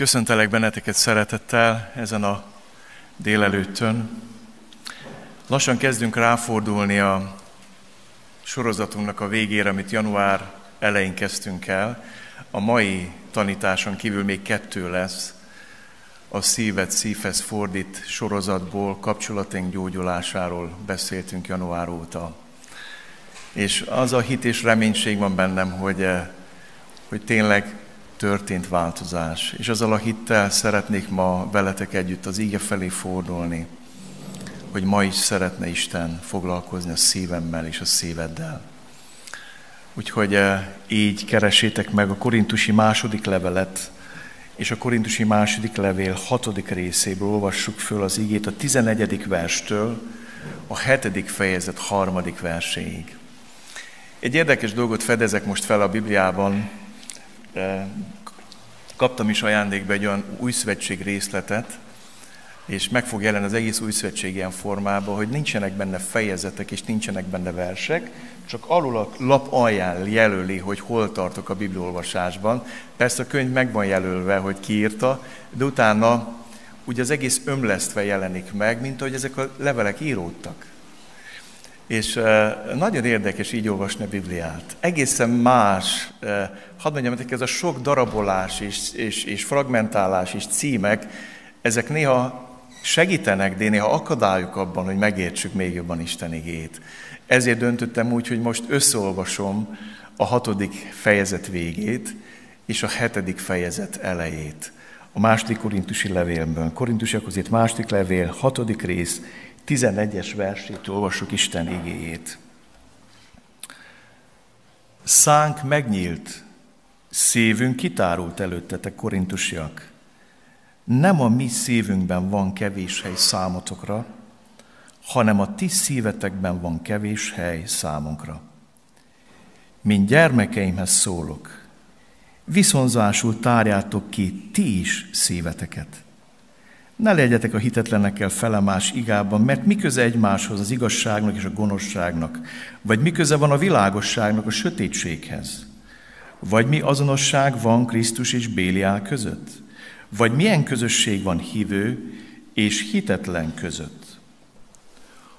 Köszöntelek benneteket szeretettel ezen a délelőttön. Lassan kezdünk ráfordulni a sorozatunknak a végére, amit január elején kezdtünk el. A mai tanításon kívül még kettő lesz a Szíved, Szívhez fordít sorozatból, kapcsolataink gyógyulásáról beszéltünk január óta. És az a hit és reménység van bennem, hogy tényleg történt változás. És azzal a hittel szeretnék ma veletek együtt az íge felé fordulni, hogy ma is szeretne Isten foglalkozni a szívemmel és a szíveddel. Úgyhogy így keresétek meg a Korintusi második levelet, és a Korintusi második levél 6. részéből olvassuk föl az ígét a 11. verstől a 7. fejezet 3. verséig. Egy érdekes dolgot fedezek most fel a Bibliában. Kaptam is ajándékba egy olyan újszövetség részletet, és meg fog jelenni az egész újszövetség ilyen formában, hogy nincsenek benne fejezetek és nincsenek benne versek, csak alul a lap alján jelöli, hogy hol tartok a bibliolvasásban. Persze a könyv meg van jelölve, hogy kiírta, de utána ugye az egész ömlesztve jelenik meg, mint ahogy ezek a levelek íródtak. És nagyon érdekes így olvasni a Bibliát. Egészen más, hadd mondjam, hogy ez a sok darabolás és fragmentálás és címek, ezek néha segítenek, de néha akadályok abban, hogy megértsük még jobban Isten igéjét. Ezért döntöttem úgy, hogy most összeolvasom a 6. fejezet végét és a 7. fejezet elejét. A második korintusi levélből. Korinthusiakhoz írt második levél, 6. rész, 11-es versét olvassuk Isten igéjét. Szánk megnyílt, szívünk kitárult előttetek, korintusiak. Nem a mi szívünkben van kevés hely számotokra, hanem a ti szívetekben van kevés hely számunkra. Mint gyermekeimhez szólok, viszonzásul tárjátok ki ti is szíveteket. Ne legyetek a hitetlenekkel felemás igában, mert miköze egymáshoz az igazságnak és a gonoszságnak, vagy miköze van a világosságnak a sötétséghez, vagy mi azonosság van Krisztus és Béliál között, vagy milyen közösség van hívő és hitetlen között.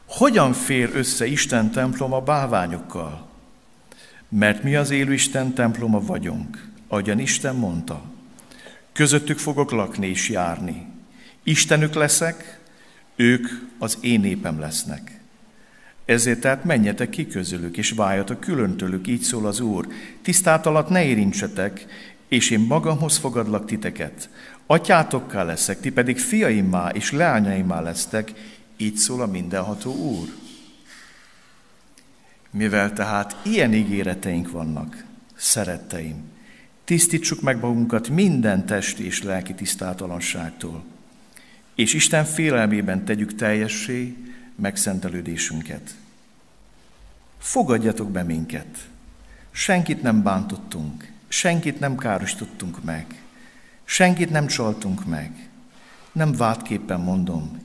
Hogyan fér össze Isten temploma báványokkal? Mert mi az élő Isten temploma vagyunk, ahogyan Isten mondta, közöttük fogok lakni és járni. Istenük leszek, ők az én népem lesznek. Ezért tehát menjetek ki közülük, és váljatok külön tőlük, így szól az Úr. Tisztátalant ne érintsetek, és én magamhoz fogadlak titeket. Atyátokká leszek, ti pedig fiaimmá és leányaimmá lesztek, így szól a mindenható Úr. Mivel tehát ilyen ígéreteink vannak, szeretteim, tisztítsuk meg magunkat minden testi és lelki tisztátalanságtól, és Isten félelmében tegyük teljessé megszentelődésünket. Fogadjatok be minket, senkit nem bántottunk, senkit nem károsítottunk meg, senkit nem csaltunk meg, nem vádképpen mondom,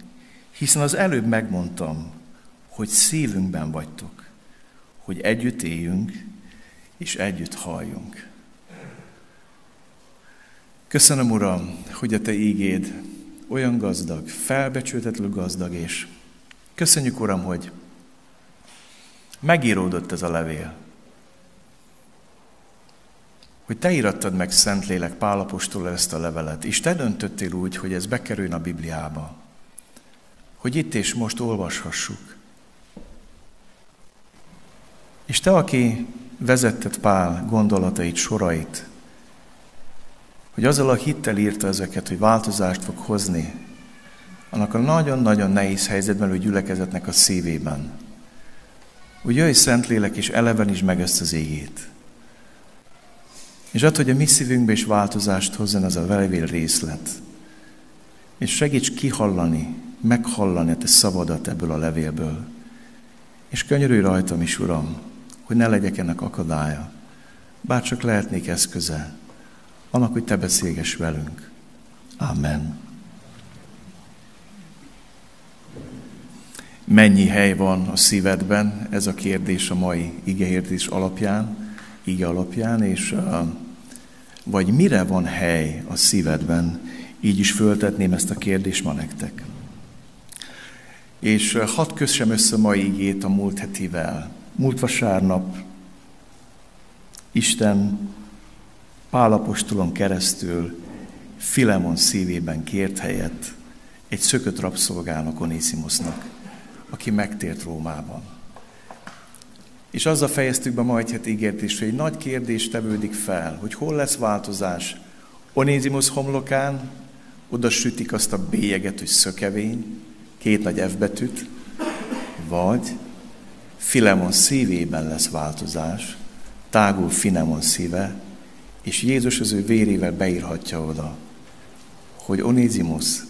hiszen az előbb megmondtam, hogy szívünkben vagytok, hogy együtt éljünk és együtt halljunk. Köszönöm, Uram, hogy a Te ígéd olyan gazdag, felbecsültetlenül gazdag, és köszönjük, Uram, hogy megíródott ez a levél. Hogy Te írattad meg, Szentlélek, Pál apostol ezt a levelet, és Te döntöttél úgy, hogy ez bekerüljön a Bibliába. Hogy itt és most olvashassuk. És Te, aki vezetted Pál gondolatait, sorait, hogy azzal a hittel írta ezeket, hogy változást fog hozni, annak a nagyon-nagyon nehéz helyzetben, hogy gyülekezetnek a szívében. Úgy jöjj, Szentlélek, és elevenítsd meg ezt az igét. És add, hogy a mi szívünkbe is változást hozzon az a levél részlet. És segíts kihallani, meghallani a Te szavadat ebből a levélből. És könyörülj rajtam is, Uram, hogy ne legyek ennek akadálya, bár csak lehetnék eszköze annak, hogy Te beszélgess velünk. Amen. Mennyi hely van a szívedben? Ez a kérdés a mai igehirdés alapján, és Vagy mire van hely a szívedben? Így is föltetném ezt a kérdést ma nektek. És hadd kössem össze mai igét a múlt hetivel. Múlt vasárnap Isten Pál apostolon keresztül Filemon szívében kért helyet egy szökött rabszolgának, Onészimosznak, aki megtért Rómában. És azzal fejeztük be ma egy heti ígértést, hogy egy nagy kérdés tevődik fel, hogy hol lesz változás. Onészimosz homlokán oda sütik azt a bélyeget, hogy szökevény, 2 nagy F betűt, vagy Filemon szívében lesz változás, tágul Filemon szíve, és Jézus az ő vérével beírhatja oda, hogy Onészimosz,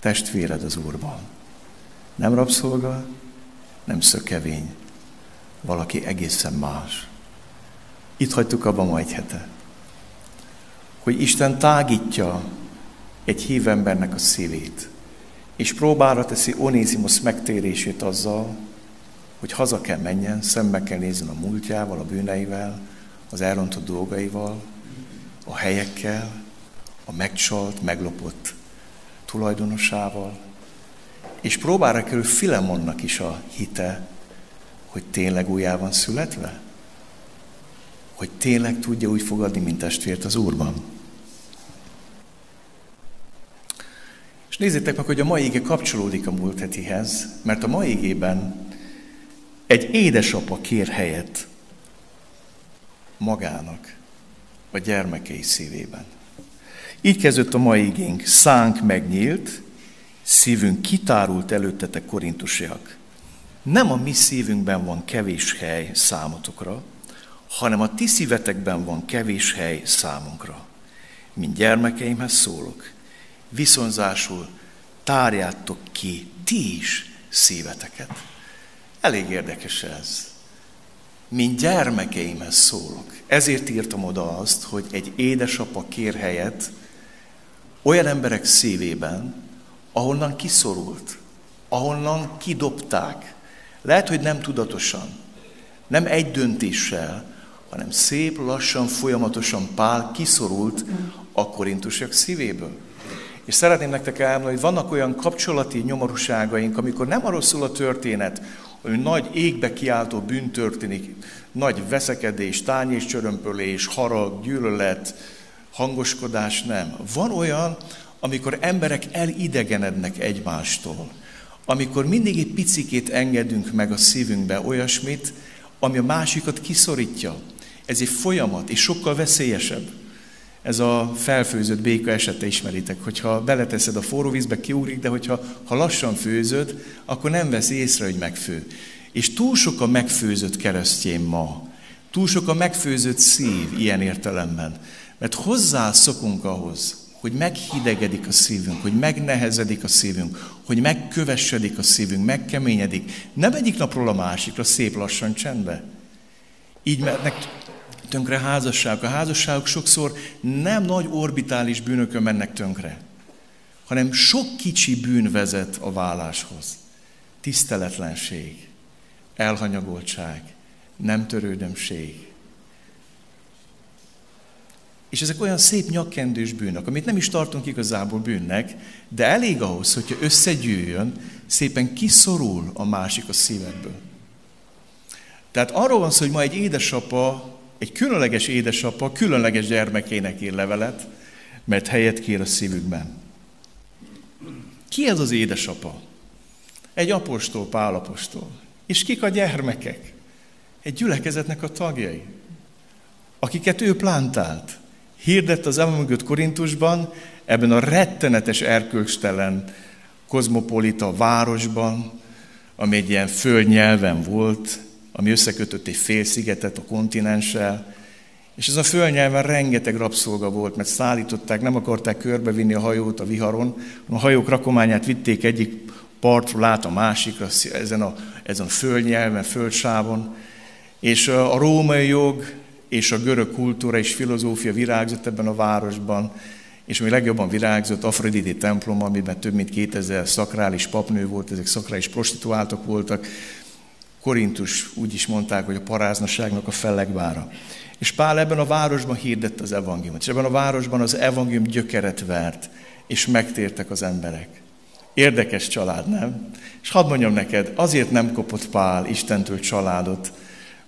testvéred az Úrban. Nem rabszolga, nem szökevény, valaki egészen más. Itt hagytuk abba ma egy hete, hogy Isten tágítja egy hív embernek a szívét, és próbára teszi Onészimosz megtérését azzal, hogy haza kell menjen, szembe kell nézni a múltjával, a bűneivel, az elrontott dolgaival, a helyekkel, a megcsalt, meglopott tulajdonosával, és próbára kerül Filemonnak is a hite, hogy tényleg újjá van születve, hogy tényleg tudja úgy fogadni, mint testvért az Úrban. És nézzétek meg, hogy a mai ige kapcsolódik a múlt hetihez, mert a mai igében egy édesapa kér helyet magának, a gyermekei szívében. Így kezdődött a mai igénk. Szánk megnyílt, szívünk kitárult előttetek, korintusiak. Nem a mi szívünkben van kevés hely számotokra, hanem a ti szívetekben van kevés hely számunkra. Mint gyermekeimhez szólok, viszonzásul tárjátok ki ti is szíveteket. Elég érdekes ez. Mint gyermekeimhez szólok. Ezért írtam oda azt, hogy egy édesapa kér helyet olyan emberek szívében, ahonnan kiszorult, ahonnan kidobták. Lehet, hogy nem tudatosan, nem egy döntéssel, hanem szép, lassan, folyamatosan Pál kiszorult a korintusiak szívéből. És szeretném nektek elmondani, hogy vannak olyan kapcsolati nyomorúságaink, amikor nem arról szól a történet, hogy nagy égbe kiáltó bűn történik, nagy veszekedés, tány és csörömpölés, harag, gyűlölet, hangoskodás, nem. Van olyan, amikor emberek elidegenednek egymástól, amikor mindig egy picikét engedünk meg a szívünkbe olyasmit, ami a másikat kiszorítja. Ez egy folyamat, és sokkal veszélyesebb. Ez a felfőzött béka esete, ismeritek, hogyha beleteszed a forró vízbe, kiúrik, de ha lassan főzöd, akkor nem veszi észre, hogy megfő. És túl sok a megfőzött keresztjén ma, túl sok a megfőzött szív ilyen értelemben. Mert hozzászokunk ahhoz, hogy meghidegedik a szívünk, hogy megnehezedik a szívünk, hogy megkövesedik a szívünk, megkeményedik. Nem egyik napról a másikra, szép lassan csendbe. Így mertnek tönkre házasságok. A házasságok sokszor nem nagy orbitális bűnökön mennek tönkre, hanem sok kicsi bűn vezet a váláshoz. Tiszteletlenség, elhanyagoltság, nem törődömség. És ezek olyan szép nyakkendős bűnök, amit nem is tartunk igazából bűnnek, de elég ahhoz, hogyha összegyűjjön, szépen kiszorul a másik a szívedből. Tehát arról van szó, hogy ma egy édesapa, egy különleges édesapa különleges gyermekének ír levelet, mert helyet kér a szívükben. Ki ez az édesapa? Egy apostol, Pál apostol. És kik a gyermekek? Egy gyülekezetnek a tagjai, akiket ő plántált. Hirdett az evangéliumot Korintusban, ebben a rettenetes, erkölcstelen, kozmopolita városban, ami egy ilyen földnyelven volt, ami összekötött egy félszigetet a kontinenssel, és ez a földnyelven rengeteg rabszolga volt, mert szállították, nem akarták körbevinni a hajót a viharon, a hajók rakományát vitték egyik partról át a másikra, ezen a földnyelven, földsávon, és a római jog és a görög kultúra és filozófia virágzott ebben a városban, és ami legjobban virágzott, Aphrodité templom, amiben több mint 2000 szakrális papnő volt, ezek szakrális prostituáltak voltak, Korintus, úgy is mondták, hogy a paráznaságnak a fellegvára. És Pál ebben a városban hirdette az evangéliumot, és ebben a városban az evangélium gyökeret vert, és megtértek az emberek. Érdekes család, nem? És hadd mondjam neked, azért nem kapott Pál Istentől családot,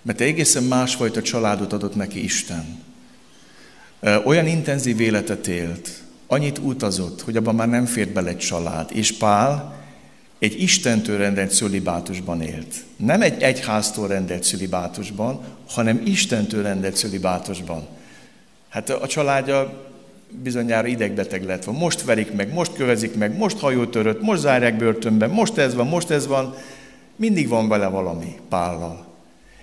mert egészen másfajta családot adott neki Isten. Olyan intenzív életet élt, annyit utazott, hogy abban már nem fér bele egy család. És Pál egy Istentől rendelt szölibátusban élt. Nem egy egyháztól rendelt szölibátusban, hanem Istentől rendelt szölibátusban. Hát a családja bizonyára idegbeteg lett van. Most verik meg, most kövezik meg, most hajótörött, most zárják börtönbe, most ez van. Mindig van vele valami Pállal.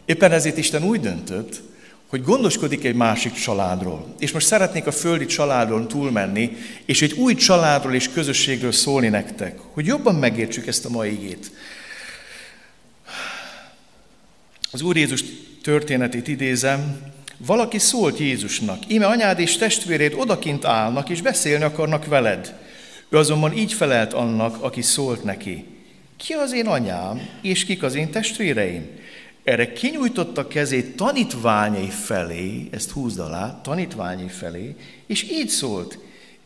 Éppen ezért Isten úgy döntött, hogy gondoskodik egy másik családról. És most szeretnék a földi családon túlmenni, és egy új családról és közösségről szólni nektek, hogy jobban megértsük ezt a mai igét. Az Úr Jézus történetét idézem. Valaki szólt Jézusnak, íme anyád és testvéred odakint állnak, és beszélni akarnak veled. Ő azonban így felelt annak, aki szólt neki. Ki az én anyám, és kik az én testvéreim? Erre kinyújtotta kezét tanítványai felé, ezt húzd alá, tanítványai felé, és így szólt,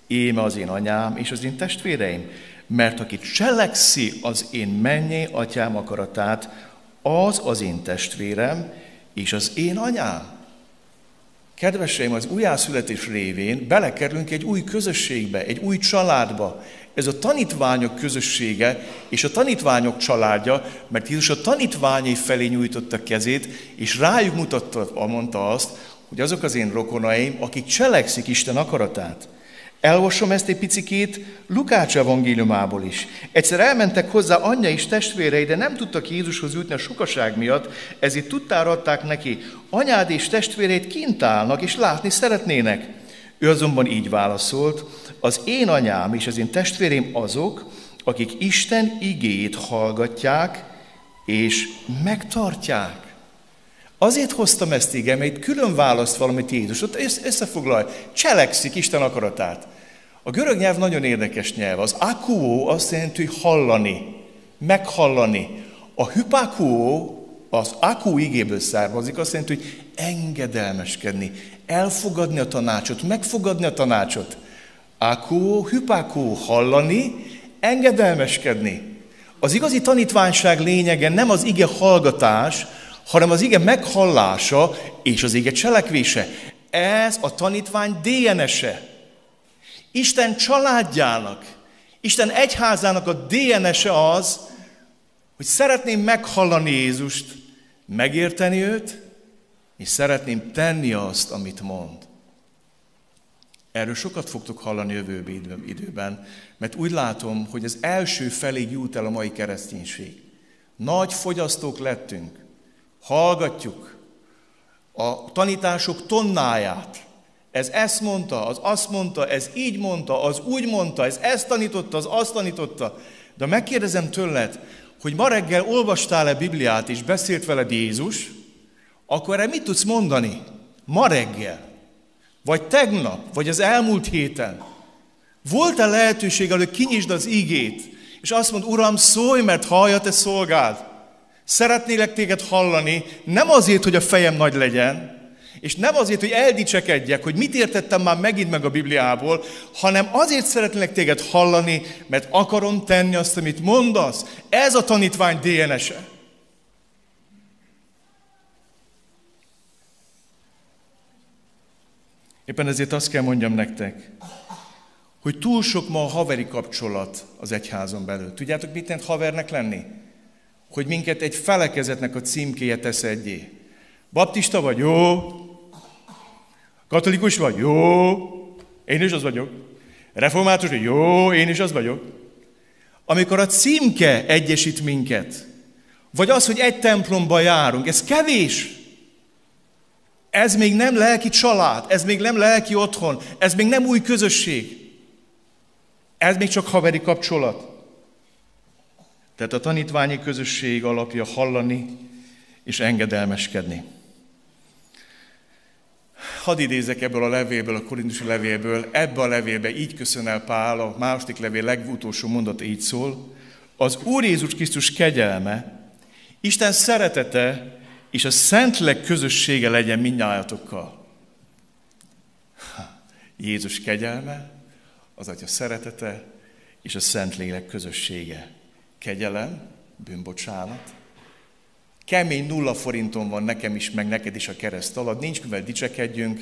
éme az én anyám és az én testvéreim, mert aki cselekszi az én mennyei atyám akaratát, az az én testvérem és az én anyám. Kedveseim, az újjászületés révén belekerülünk egy új közösségbe, egy új családba. Ez a tanítványok közössége és a tanítványok családja, mert Jézus a tanítványai felé nyújtotta kezét, és rájuk mutatta, mondta azt, hogy azok az én rokonaim, akik cselekszik Isten akaratát. Elolvasom ezt egy picikét Lukács evangéliumából is. Egyszer elmentek hozzá anyja és testvérei, de nem tudtak Jézushoz jutni a sokaság miatt, ezért tudtára adták neki, anyád és testvéreit kint állnak, és látni szeretnének. Ő azonban így válaszolt, az én anyám és az én testvérem azok, akik Isten igéjét hallgatják és megtartják. Azért hoztam ezt ige, mert itt külön választ valamit Jézus, ott összefoglalja, cselekszik Isten akaratát. A görög nyelv nagyon érdekes nyelv, az akúó azt jelenti, hogy hallani, meghallani. A hypákúó, az akú igéből származik, azt jelenti, hogy engedelmeskedni, elfogadni a tanácsot, megfogadni a tanácsot. Akúó, hypákúó, hallani, engedelmeskedni. Az igazi tanítványság lényege nem az ige hallgatás, hanem az ige meghallása és az ige cselekvése. Ez a tanítvány DNS-e. Isten családjának, Isten egyházának a DNS-e az, hogy szeretném meghallani Jézust, megérteni őt, és szeretném tenni azt, amit mond. Erről sokat fogtok hallani jövőbe időben, mert úgy látom, hogy az első felig jut el a mai kereszténység. Nagy fogyasztók lettünk. Hallgatjuk a tanítások tonnáját. Ez ezt mondta, az azt mondta, ez így mondta, az úgy mondta, ez ezt tanította, az azt tanította. De megkérdezem tőled, hogy ma reggel olvastál-e Bibliát és beszélt veled Jézus, akkor erre mit tudsz mondani? Ma reggel, vagy tegnap, vagy az elmúlt héten. Volt-e lehetőség, hogy kinyisd az igét, és azt mondd, Uram, szólj, mert hallja te szolgád. Szeretnélek téged hallani, nem azért, hogy a fejem nagy legyen, és nem azért, hogy eldicsekedjek, hogy mit értettem már megint meg a Bibliából, hanem azért szeretnélek téged hallani, mert akarom tenni azt, amit mondasz. Ez a tanítvány DNS-e. Éppen ezért azt kell mondjam nektek, hogy túl sok ma a haveri kapcsolat az egyházon belül. Tudjátok, mit jelent havernek lenni? Hogy minket egy felekezetnek a címkéje tesz egyé. Baptista vagy? Jó. Katolikus vagy? Jó. Én is az vagyok. Református vagy? Jó. Én is az vagyok. Amikor a címke egyesít minket, vagy az, hogy egy templomba járunk, ez kevés. Ez még nem lelki család, ez még nem lelki otthon, ez még nem új közösség. Ez még csak haveri kapcsolat. Tehát a tanítványi közösség alapja hallani és engedelmeskedni. Hadd idézek ebből a levélből, a korinthusi levélből, ebbe a levélbe így köszön el Pál, a második levél legutolsó mondat így szól, az Úr Jézus Krisztus kegyelme Isten szeretete és a Szentlélek közössége legyen mindnyájatokkal. Jézus kegyelme, az Atya szeretete és a Szentlélek közössége. Kegyelem, bűnbocsánat. Kemény 0 forinton van nekem is, meg neked is a kereszt alatt. Nincs mivel dicsekedjünk.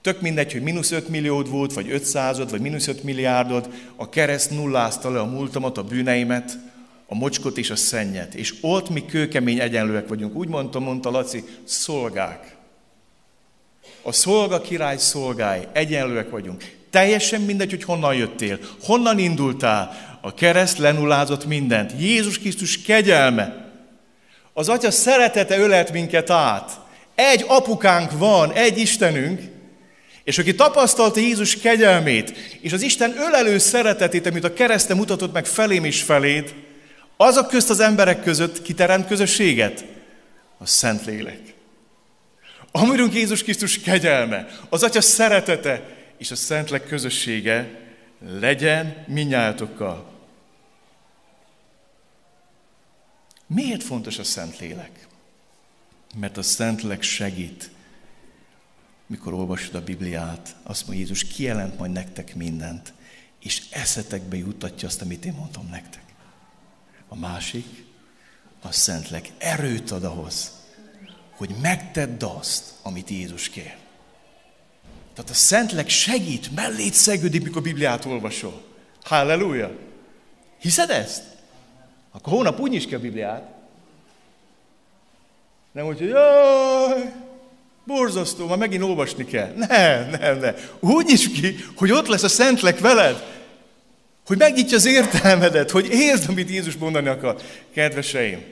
Tök mindegy, hogy -5 milliód volt, vagy 500-od, vagy -5 milliárdod. A kereszt nullázta le a múltamat, a bűneimet, a mocskot és a szennyet. És ott mi kőkemény egyenlőek vagyunk. Úgy mondta Laci, szolgák. A szolga király szolgái, egyenlőek vagyunk. Teljesen mindegy, hogy honnan jöttél, honnan indultál. A kereszt lenullázott mindent. Jézus Krisztus kegyelme. Az Atya szeretete ölelt minket át. Egy apukánk van, egy Istenünk, és aki tapasztalta Jézus kegyelmét, és az Isten ölelő szeretetét, amit a kereszten mutatott meg felém és feléd, azok közt az emberek között kiteremt közösséget? A Szentlélek. Amirunk Jézus Krisztus kegyelme, az Atya szeretete és a Szentlélek közössége legyen mindnyájatokkal. Miért fontos a Szentlélek? Mert a Szentlélek segít. Mikor olvasod a Bibliát, azt mondja, Jézus kijelent majd nektek mindent, és eszetekbe juttatja azt, amit én mondtam nektek. A másik, a Szentlélek erőt ad ahhoz, hogy megtedd azt, amit Jézus kér. Tehát a Szentlélek segít, melléd szegődik, mikor Bibliát olvasol. Halleluja! Hiszed ezt? Akkor hónap úgy nyisd ki a Bibliát. Nem úgy, hogy jaj, borzasztó, már megint olvasni kell. Nem. Úgy nyisd ki, hogy ott lesz a Szentlélek veled. Hogy megnyitja az értelmedet, hogy értsd, amit Jézus mondani akar. Kedveseim,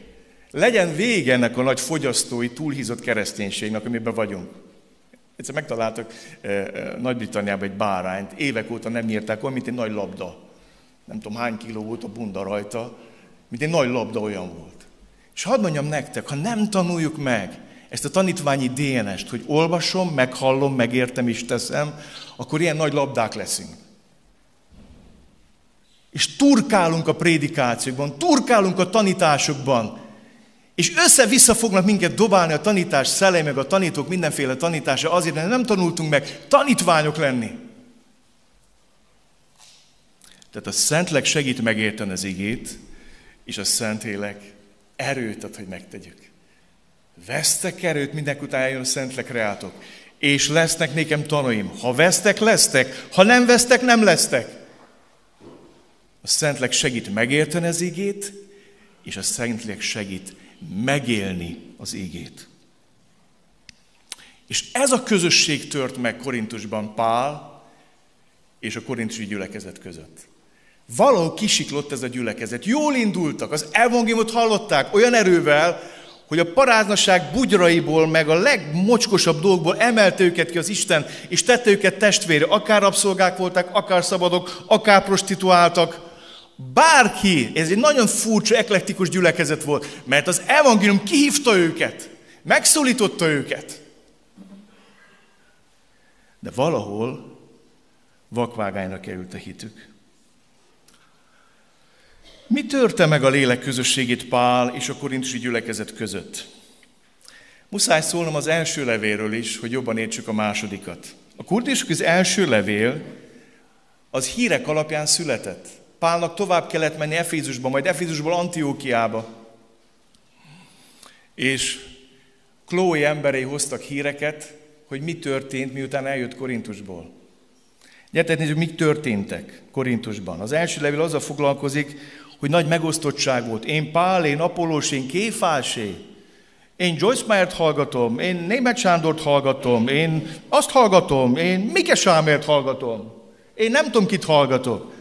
legyen vége ennek a nagy fogyasztói, túlhízott kereszténységnek, amiben vagyunk. Egyszer megtaláltak Nagy-Britanniában egy bárányt, évek óta nem írták olyan, mint egy nagy labda. Nem tudom hány kiló volt a bunda rajta, mint egy nagy labda olyan volt. És hadd mondjam nektek, ha nem tanuljuk meg ezt a tanítványi DNS-t, hogy olvasom, meghallom, megértem és teszem, akkor ilyen nagy labdák leszünk. És turkálunk a prédikációkban, turkálunk a tanításokban, és össze-vissza fognak minket dobálni a tanítás szelei, meg a tanítók mindenféle tanítása azért, mert nem tanultunk meg tanítványok lenni. Tehát a Szentlélek segít megérteni az igét, és a Szentlélek erőt ad, hogy megtegyük. Vesztek erőt, mindenek után eljön a Szentlélek reátok, és lesznek nékem tanúim. Ha vesztek, lesztek, ha nem vesztek, nem lesztek. A Szentlélek segít megérteni az igét, és a Szentlélek segít megélni az igét. És ez a közösség tört meg Korintusban Pál és a korintusi gyülekezet között. Valahol kisiklott ez a gyülekezet. Jól indultak, az evangéliumot hallották olyan erővel, hogy a paráznaság bugyraiból, meg a legmocskosabb dolgokból emelte őket ki az Isten, és tette őket testvére. Akár rabszolgák voltak, akár szabadok, akár prostituáltak. Bárki, ez egy nagyon furcsa, eklektikus gyülekezet volt, mert az evangélium kihívta őket, megszólította őket. De valahol vakvágányra került a hitük. Mi törte meg a lélek közösségét Pál és a korintusi gyülekezet között? Muszáj szólnom az első levélről is, hogy jobban értsük a másodikat. A Korintusok az első levél az hírek alapján született. Pálnak tovább kellett menni Efézusba, majd Efézusból Antiókiába. És Klói emberei hoztak híreket, hogy mi történt, miután eljött Korintusból. Gyertek, nézzük, mi történtek Korintusban. Az első levél azzal foglalkozik, hogy nagy megosztottság volt. Én Pál, én Apollós, én Kéfásé. Én Joyce Meyert hallgatom, én Németh Sándort hallgatom, én azt hallgatom, én Mikesámért hallgatom. Én nem tudom, kit hallgatok.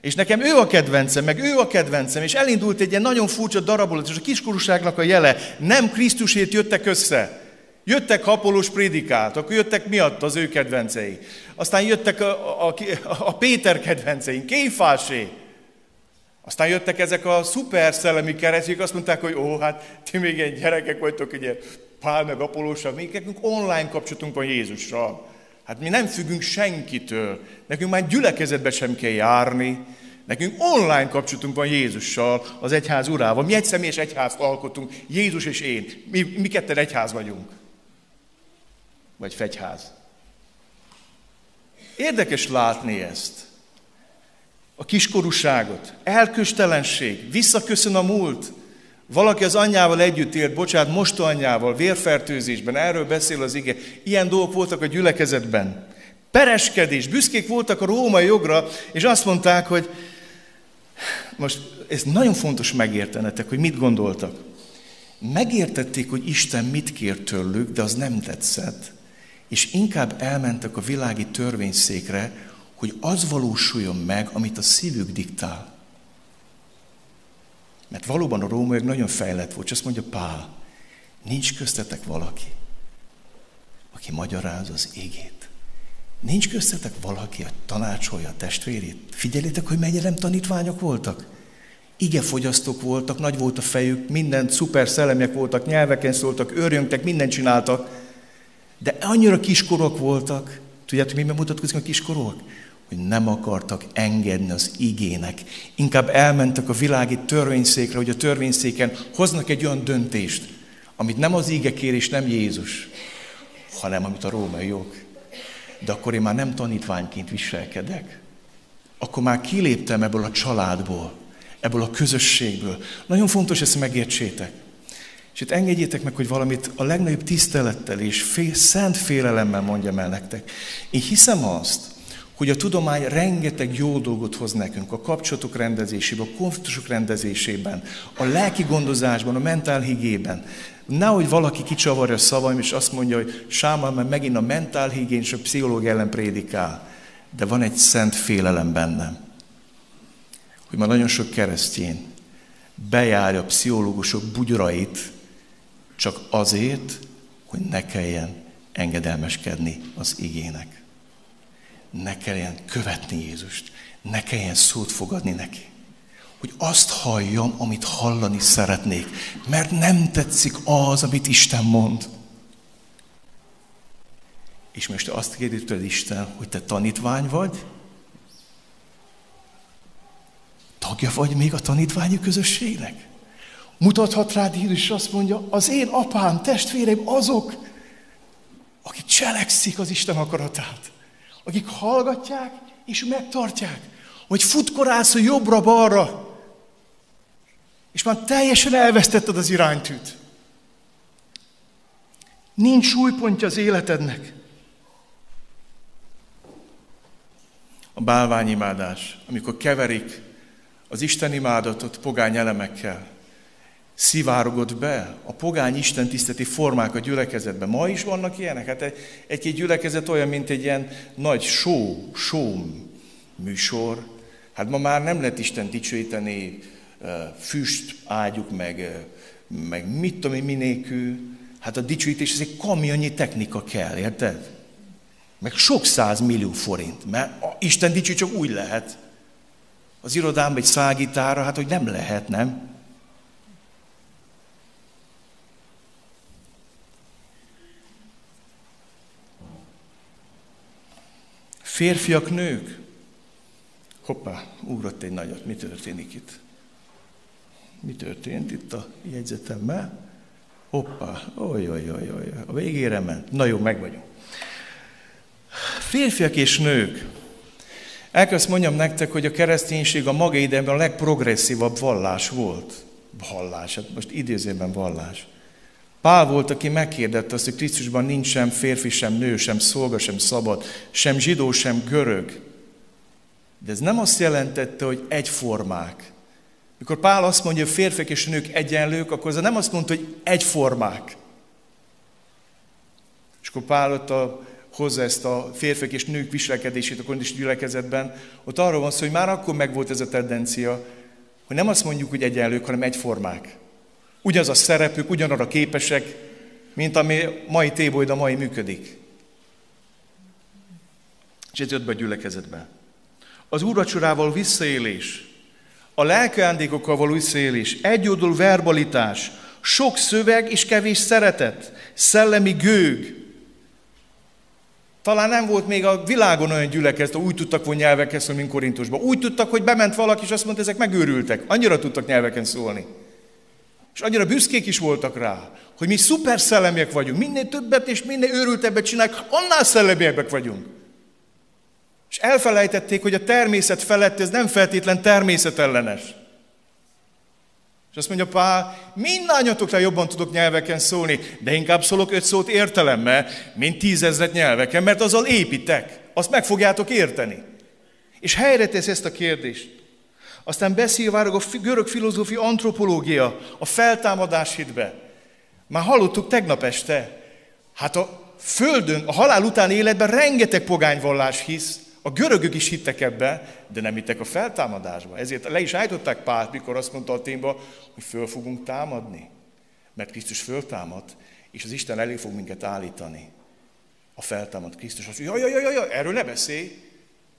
És nekem ő a kedvencem, meg ő a kedvencem, és elindult egy ilyen nagyon furcsa darabolat, és a kiskorúságnak a jele, nem Krisztusért jöttek össze. Jöttek, ha Apollós prédikált, akkor jöttek miatt az ő kedvencei. Aztán jöttek a Péter kedvenceink, Kéfásé. Aztán jöttek ezek a szuper szellemi keresztjék, azt mondták, hogy ó, hát ti még egy gyerekek vagytok, ugye Pál meg Apollóssal, még nekünk online kapcsolatunk van Jézussal. Hát mi nem függünk senkitől, nekünk már gyülekezetbe sem kell járni, Nekünk online kapcsolatunk van Jézussal, az egyház urával. Mi egy személyes egyházt alkotunk, Jézus és én. Mi ketten egyház vagyunk. Vagy fegyház. Érdekes látni ezt. A kiskorúságot, elköstelenség, visszaköszön a múlt. Valaki az anyjával együtt élt, bocsánat, mostohanyjával, vérfertőzésben, erről beszél az ige. Ilyen dolgok voltak a gyülekezetben. Pereskedés, büszkék voltak a római jogra, és azt mondták, hogy most ez nagyon fontos megértenetek, hogy mit gondoltak. Megértették, hogy Isten mit kér tőlük, de az nem tetszett, és inkább elmentek a világi törvényszékre, hogy az valósuljon meg, amit a szívük diktál. Mert valóban a rómaiak nagyon fejlett volt, és azt mondja Pál, nincs köztetek valaki, aki magyaráz az igét. Nincs köztetek valaki, aki tanácsolja a testvérét. Figyeljétek, hogy mennyire nem tanítványok voltak. Igefogyasztók voltak, nagy volt a fejük, minden szuper szellemek voltak, nyelveken szóltak, őrjöngtek, mindent csináltak. De annyira kiskorok voltak, tudjátok, miben mutatkozik a kiskorok? Hogy nem akartak engedni az igének. Inkább elmentek a világi törvényszékre, hogy a törvényszéken hoznak egy olyan döntést, amit nem az ige kér és nem Jézus, hanem amit a római jog. De akkor én már nem tanítványként viselkedek. Akkor már kiléptem ebből a családból, ebből a közösségből. Nagyon fontos, ezt megértsétek. És itt engedjétek meg, hogy valamit a legnagyobb tisztelettel és szent félelemmel mondjam el nektek. Én hiszem azt, hogy a tudomány rengeteg jó dolgot hoz nekünk a kapcsolatok rendezésében, a konfliktusok rendezésében, a lelki gondozásban, a mentálhigiénben. Nehogy valaki kicsavarja a szavaim, és azt mondja, hogy Sámuel már megint a mentálhigién és a pszichológia ellen prédikál. De van egy szent félelem bennem, hogy már nagyon sok keresztény bejárja a pszichológusok bugyrait csak azért, hogy ne kelljen engedelmeskedni az igének. Ne kelljen követni Jézust, ne kelljen szót fogadni neki. Hogy azt halljam, amit hallani szeretnék, mert nem tetszik az, amit Isten mond. És most te azt kérdi tőled Isten, hogy te tanítvány vagy? Tagja vagy még a tanítványi közösségnek? Mutathat rád Jézus, és azt mondja, az én apám, testvéreim azok, akik cselekszik az Isten akaratát. Akik hallgatják és megtartják, hogy futkorász jobbra-balra, és már teljesen elvesztetted az iránytűt. Nincs súlypontja az életednek. A bálványimádás, amikor keverik az Isten imádatot pogány elemekkel, szivárogott be a pogány istentiszteti formák a gyülekezetben. Ma is vannak ilyenek? Hát egy-két gyülekezet olyan, mint egy ilyen nagy show műsor. Hát ma már nem lehet Isten dicsőíteni, füst ágyuk, meg mit tudom én minélkül. Hát a dicsőítés, ez egy kamionnyi technika kell, érted? Meg sok 100 millió forint, mert Isten dicső csak úgy lehet. Az irodámban egy szágitára, hát hogy nem lehet, nem? Férfiak, nők. Hoppá, ugrott egy nagyot. Mi történik itt? Mi történt itt a jegyzetemmel? Hoppá, ojjjjjjjjjjj. A végére ment. Na jó, meg vagyunk. Férfiak és nők. El kell azt mondjam nektek, hogy a kereszténység a maga idejében a legprogresszívabb vallás volt. Vallás, hát most idézőben vallás. Pál volt, aki megkérdette azt, hogy Krisztusban nincs sem férfi, sem nő, sem szolga, sem szabad, sem zsidó, sem görög. De ez nem azt jelentette, hogy egyformák. Mikor Pál azt mondja, hogy férfiak és nők egyenlők, akkor ez nem azt mondta, hogy egyformák. És akkor Pál ott hozza ezt a férfiak és nők viselkedését a korintusi gyülekezetben, ott arról van szó, hogy már akkor megvolt ez a tendencia, hogy nem azt mondjuk, hogy egyenlők, hanem egyformák. Ugyanaz a szerepük, ugyanarra képesek, mint ami mai téboly, de mai működik. És ez jött be a gyülekezetbe. Az úrvacsorával visszaélés, a lelkiajándékokkal való visszaélés, egyoldalú verbalitás, sok szöveg és kevés szeretet, szellemi gőg. Talán nem volt még a világon olyan gyülekezet, úgy tudtak volna nyelveken szólni, mint Korintusban. Úgy tudtak, hogy bement valaki, és azt mondta, ezek megőrültek. Annyira tudtak nyelveken szólni. És annyira büszkék is voltak rá, hogy mi szuper szellemiek vagyunk. Minél többet és minél őrültebbet csináljuk, annál szellemiekbek vagyunk. És elfelejtették, hogy a természet felett ez nem feltétlen természetellenes. És azt mondja Pál, mindannyiatokra jobban tudok nyelveken szólni, de inkább szólok 5 szót értelemmel, mint 10 000 nyelveken, mert azzal építek. Azt meg fogjátok érteni. És helyre tesz ezt a kérdést. Aztán beszélvárog a görög filozófia, antropológia, a feltámadás hitbe. Már hallottuk tegnap este. Hát a földön, a halál utáni életben rengeteg pogányvallás hisz. A görögök is hittek ebbe, de nem hittek a feltámadásba. Ezért le is állították Pált, mikor azt mondta a témba, hogy föl fogunk támadni. Mert Krisztus föltámad, és az Isten elé fog minket állítani. A feltámad Krisztus azt mondja, jaj, erről ne beszélj.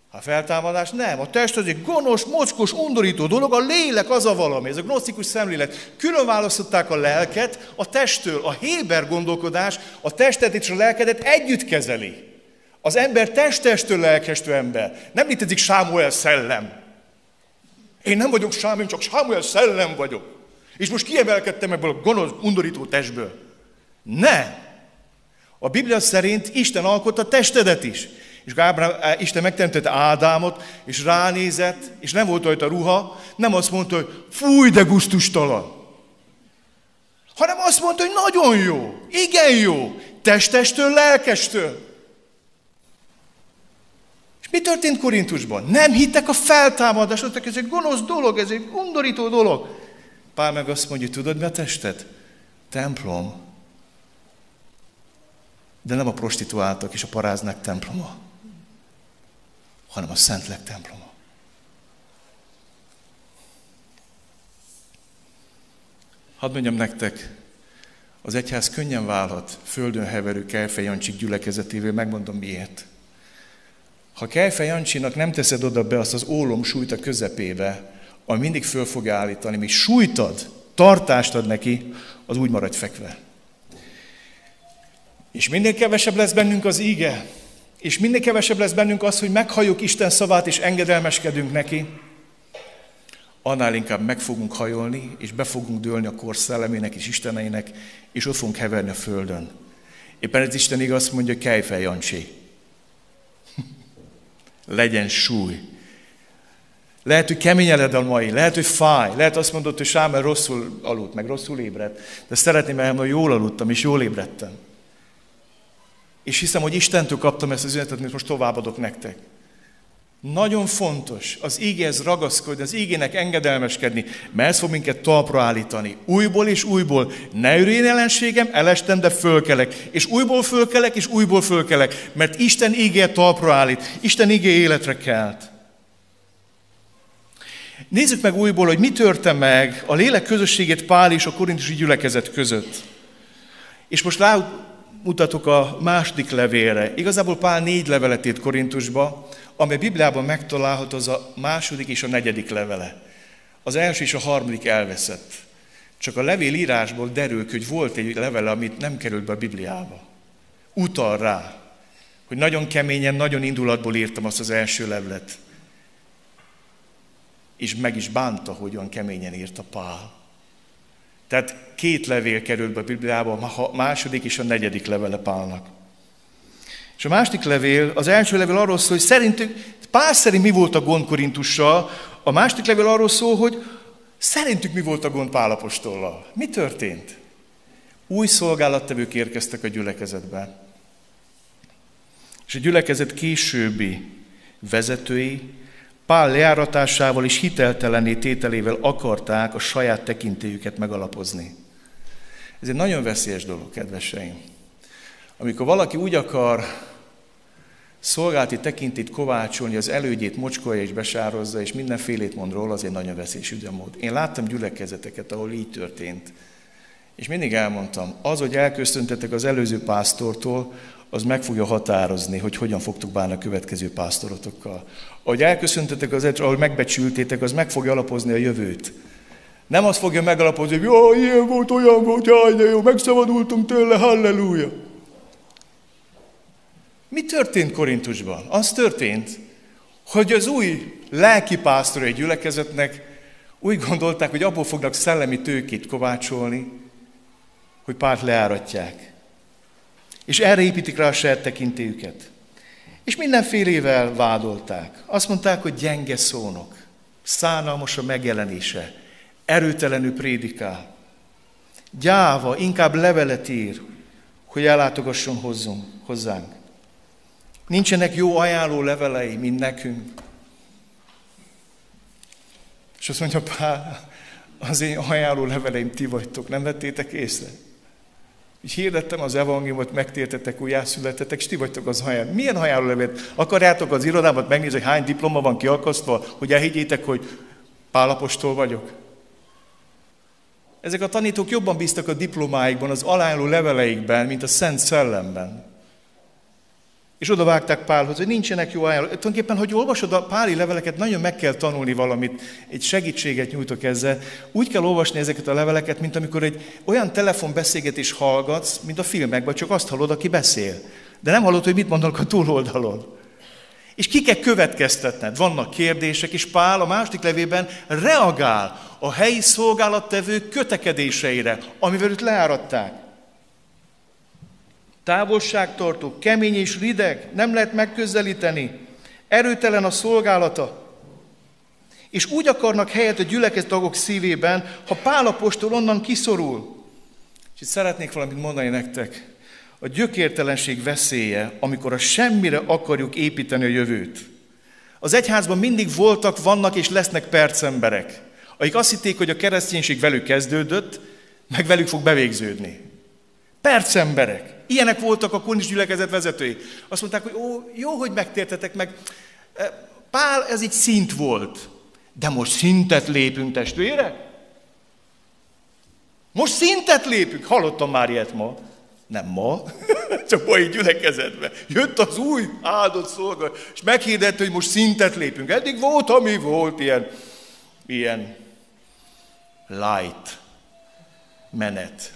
A feltámadás nem. A test az egy gonosz, mocskos, undorító dolog, a lélek az a valami. Ez a gnosztikus szemlélet. Külön választották a lelket a testtől. A héber gondolkodás a testet és a lelkedet együtt kezeli. Az ember testestől lelkestől ember. Nem létezik Sámuel szellem. Én nem vagyok Sámuel, csak Sámuel szellem vagyok. És most kiemelkedtem ebből a gonosz, undorító testből. Ne! A Biblia szerint Isten alkotta testedet is. És Gábrá, Isten megteremtette Ádámot, és ránézett, és nem volt rajta ruha, nem azt mondta, hogy fúj, de gusztustalan. Hanem azt mondta, hogy nagyon jó, igen jó, testestől, lelkestől. Mi történt Korintusban? Nem hittek a feltámadásra, ez egy gonosz dolog, ez egy undorító dolog. Pál meg azt mondja, tudod mi a tested? Templom. De nem a prostituáltak és a paráznák temploma, hanem a Szentlélek temploma. Hadd mondjam nektek, az egyház könnyen válhat földön heverő Kejfej Jancsik gyülekezetévé, megmondom miért. Ha Kejfej Jancsinak nem teszed oda be azt az ólom súlyt a közepébe, ami mindig föl fog állítani, míg súlyt ad, tartást ad neki, az úgy marad fekve. És minél kevesebb lesz bennünk az íge, és minél kevesebb lesz bennünk az, hogy meghalljuk Isten szavát és engedelmeskedünk neki, annál inkább meg fogunk hajolni, és be fogunk dőlni a kor szellemének és isteneinek, és ott fogunk heverni a földön. Éppen ez Isten igaz mondja, Kejfej Jancsi. Legyen súly. Lehet, hogy keményeled a mai, lehet, hogy fáj, lehet azt mondod, hogy Sámuel rosszul aludt, meg rosszul ébredt, de szeretném elmondani, hogy jól aludtam, és jól ébredtem. És hiszem, hogy Istentől kaptam ezt az üzenetet, amit most továbbadok nektek. Nagyon fontos az ígéhez ragaszkodni, az ígének engedelmeskedni, mert ez fog minket talpra állítani. Újból és újból. Ne ürjön ellenségem, elestem, de fölkelek. És újból fölkelek, és újból fölkelek. Mert Isten ígéje talpra állít. Isten ígéje életre kelt. Nézzük meg újból, hogy mi történt meg a lélek közösségét Pál és a korintusi gyülekezet között. És most rámutatok a második levélre. Igazából Pál 4 leveletét Korintusba, ami a Bibliában megtalálható, az a 2. és a 4. levele. Az 1. és a 3. elveszett. Csak a levélírásból derül, hogy volt egy levele, amit nem került be a Bibliába. Utal rá, hogy nagyon keményen, nagyon indulatból írtam azt az első levelet. És meg is bánta, hogy olyan keményen írta Pál. Tehát 2 levél került be a Bibliába, a 2. és a 4. levele Pálnak. És a második levél, az első levél arról szól, hogy szerintük, Pál szerint mi volt a gond Korintussal, a második levél arról szól, hogy szerintük mi volt a gond Pál apostollal. Mi történt? Új szolgálattevők érkeztek a gyülekezetbe. És a gyülekezet későbbi vezetői Pál lejáratásával és hiteltelenné tételével akarták a saját tekintélyüket megalapozni. Ez egy nagyon veszélyes dolog, kedveseim. Amikor valaki úgy akar szolgálati tekintét kovácsolni, az elődjét mocskolja és besározza, és mindenfélét mond róla, az egy nagyon veszélyes üdvemód. Én láttam gyülekezeteket, ahol így történt. És mindig elmondtam, az, hogy elköszöntetek az előző pásztortól, az meg fogja határozni, hogy hogyan fogtok bánni a következő pásztorotokkal. Ahogy elköszöntetek az előző, ahogy megbecsültétek, az meg fogja alapozni a jövőt. Nem azt fogja megalapozni, hogy jaj, ilyen volt, olyan volt, jaj, de jó, megszabadultunk tőle, halleluja. Mi történt Korintusban? Az történt, hogy az új lelkipásztori gyülekezetnek úgy gondolták, hogy abból fognak szellemi tőkét kovácsolni, hogy párt leáratják. És erre építik rá a sertekintélyüket. És mindenfélével vádolták. Azt mondták, hogy gyenge szónok, szánalmas a megjelenése, erőtelenül prédikál, gyáva, inkább levelet ír, hogy ellátogasson hozzánk. Nincsenek jó ajánló levelei, mint nekünk. És azt mondja, Pál, az én ajánló leveleim ti vagytok, nem vettétek észre? Így hirdettem az evangéliumot, megtértetek, újjászületetek, és ti vagytok az ajánló. Milyen ajánló levelet? Akarjátok az irodámat megnézni, hogy hány diploma van kiakasztva, hogy elhiggyétek, hogy Pál apostol vagyok? Ezek a tanítók jobban bíztak a diplomáikban, az ajánló leveleikben, mint a Szent Szellemben. És oda vágták Pálhoz, hogy nincsenek jó ajánló. Tulajdonképpen, hogy olvasod a páli leveleket, nagyon meg kell tanulni valamit, egy segítséget nyújtok ezzel. Úgy kell olvasni ezeket a leveleket, mint amikor egy olyan telefonbeszélgetés hallgatsz, mint a filmekben, csak azt hallod, aki beszél. De nem hallod, hogy mit mondanak a túloldalon. És ki kell következtetned, vannak kérdések, és Pál a második levében reagál a helyi szolgálattevők kötekedéseire, amivel őt leáradták. Távolságtartó, kemény és rideg, nem lehet megközelíteni, erőtelen a szolgálata. És úgy akarnak helyet a gyülekezet tagok szívében, ha Pál apostol onnan kiszorul. És itt szeretnék valamit mondani nektek. A gyökértelenség veszélye, amikor a semmire akarjuk építeni a jövőt. Az egyházban mindig voltak, vannak és lesznek percemberek, akik azt hitték, hogy a kereszténység velük kezdődött, meg velük fog bevégződni. Percemberek. Ilyenek voltak a korintusi gyülekezet vezetői. Azt mondták, hogy ó, jó, hogy megtértetek meg. Pál, ez egy szint volt. De most szintet lépünk, testvérek? Most szintet lépünk. Hallottam már ilyet ma. Nem ma, csak mai gyülekezetben. Jött az új áldott szolgálat, és meghirdette, hogy most szintet lépünk. Eddig volt, ami volt, ilyen light menet,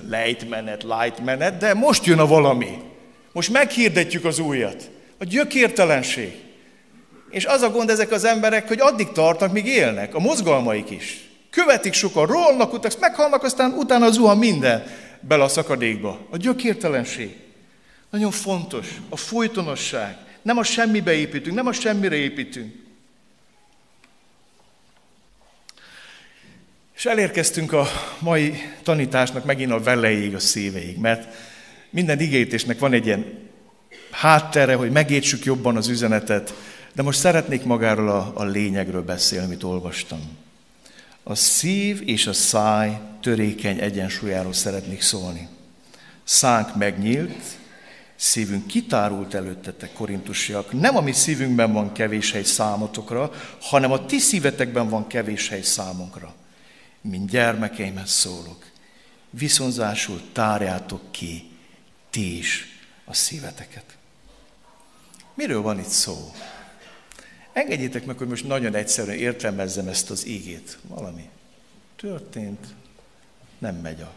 light menet, de most jön a valami. Most meghirdetjük az újat. A gyökértelenség. És az a gond ezek az emberek, hogy addig tartnak, míg élnek. A mozgalmaik is. Követik sokan, rollnak, utána meghalnak, aztán utána zuhan minden bele a szakadékba. A gyökértelenség. Nagyon fontos. A folytonosság. Nem a semmibe építünk, nem a semmire építünk. És elérkeztünk a mai tanításnak megint a velejéig, a szívéig, mert minden igétésnek van egy ilyen háttere, hogy megértsük jobban az üzenetet, de most szeretnék magáról a lényegről beszélni, amit olvastam. A szív és a száj törékeny egyensúlyáról szeretnék szólni. Szánk megnyílt, szívünk kitárult előttetek, korintusiak. Nem a mi szívünkben van kevés hely számotokra, hanem a ti szívetekben van kevés hely számunkra. Mint gyermekeimhez szólok, viszonzásul tárjátok ki ti is a szíveteket. Miről van itt szó? Engedjétek meg, hogy most nagyon egyszerűen értelmezzem ezt az ígét. Valami történt, nem megy a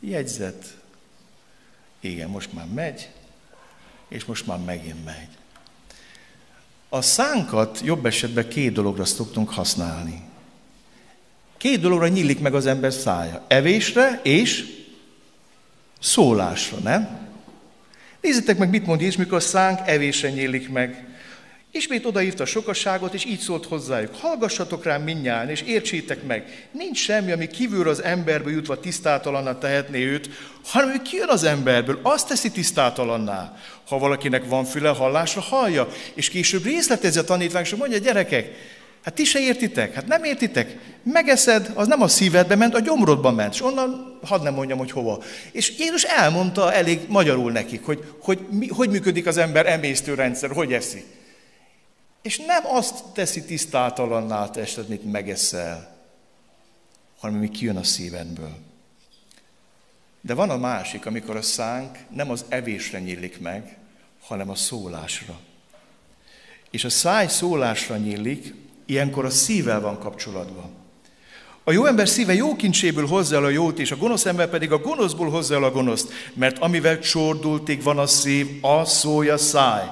jegyzet. Igen, most már megy, és most már megint megy. A szánkat jobb esetben két dologra szoktunk használni. Két dologra nyílik meg az ember szája. Evésre és szólásra, nem? Nézzétek meg, mit mond Jézus, mikor a szánk evésre nyílik meg. Ismét odaírta a sokasságot, és így szólt hozzájuk. Hallgassatok rám mindnyájan, és értsétek meg. Nincs semmi, ami kívülről az emberből jutva tisztátalanná tehetné őt, hanem ő kijön az emberből, azt teszi tisztátalanná. Ha valakinek van füle, hallásra hallja, és később részletezi a tanítványt, és mondja, gyerekek, hát ti se értitek? Hát nem értitek? Megeszed, az nem a szívedbe ment, a gyomrodba ment, és onnan, hadd nem mondjam, hogy hova. És Jézus elmondta elég magyarul nekik, hogy működik az ember emésztőrendszer, hogy eszi. És nem azt teszi tisztátalanná tested, amit megeszel, hanem ami kijön a szívedből. De van a másik, amikor a szánk nem az evésre nyílik meg, hanem a szólásra. És a száj szólásra nyílik, ilyenkor a szívvel van kapcsolatban. A jó ember szíve jó kincséből hozza el a jót, és a gonosz ember pedig a gonoszból hozza el a gonoszt, mert amivel csordultig van a szív, az szólja száj.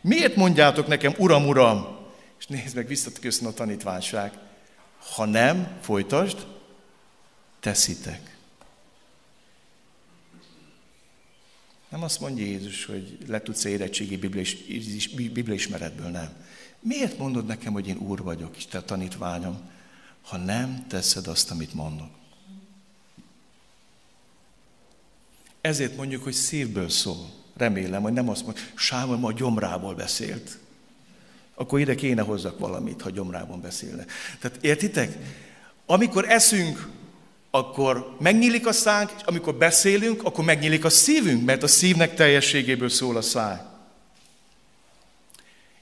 Miért mondjátok nekem, Uram, Uram? És nézd meg, visszaköszön a tanítványság. Ha nem, folytasd, teszitek. Nem azt mondja Jézus, hogy le tudsz érettségi bibliaismeretből, nem. Miért mondod nekem, hogy én úr vagyok, és te a tanítványom, ha nem teszed azt, amit mondok? Ezért mondjuk, hogy szívből szól. Remélem, hogy nem azt mondja, Sámuel ma gyomrából beszélt. Akkor ide kéne hozzak valamit, ha gyomrában beszélne. Tehát értitek? Amikor eszünk, akkor megnyílik a szánk, és amikor beszélünk, akkor megnyílik a szívünk, mert a szívnek teljességéből szól a száj.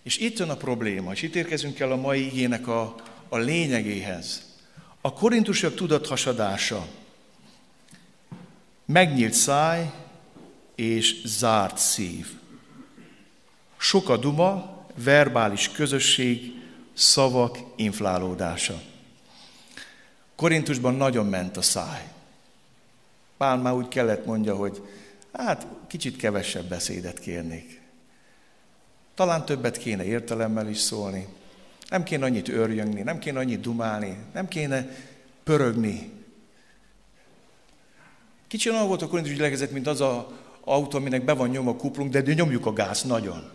És itt jön a probléma, és itt érkezünk el a mai igének a lényegéhez. A korintusiak tudathasadása. Megnyílt száj és zárt szív. Sok a duma, verbális közösség, szavak inflálódása. Korintusban nagyon ment a száj. Pál már úgy kellett mondja, hogy hát kicsit kevesebb beszédet kérnék. Talán többet kéne értelemmel is szólni. Nem kéne annyit örjöngni, nem kéne annyit dumálni, nem kéne pörögni. Kicsit olyan volt a korintusi gyülekezet, mint az az autó, aminek be van nyomva a kuplunk, de nyomjuk a gáz nagyon.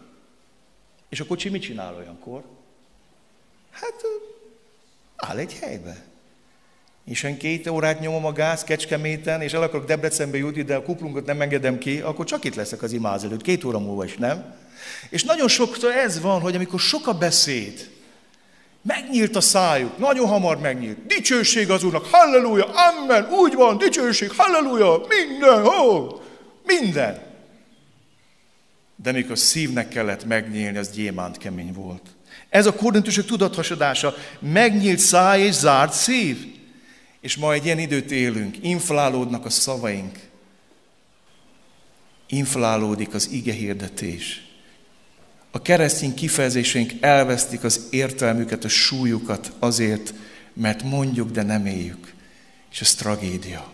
És a kocsi mit csinál olyankor? Hát áll egy helybe. És én 2 órát nyomom a gáz Kecskeméten, és el akarok Debrecenbe jutni, de a kuplunkat nem engedem ki, akkor csak itt leszek az imáz előtt, 2 óra múlva is, nem? És nagyon sokszor ez van, hogy amikor sok a beszéd, megnyílt a szájuk, nagyon hamar megnyílt. Dicsőség az Úrnak, halleluja, amen, úgy van, dicsőség, halleluja, minden, ó, minden. De mikor szívnek kellett megnyílni, az gyémánt kemény volt. Ez a korintusok tudathasadása, megnyílt száj és zárt szív. És ma egy ilyen időt élünk, inflálódnak a szavaink, inflálódik az igehirdetés. A keresztény kifejezéseink elvesztik az értelmüket, a súlyukat azért, mert mondjuk, de nem éljük. És ez tragédia.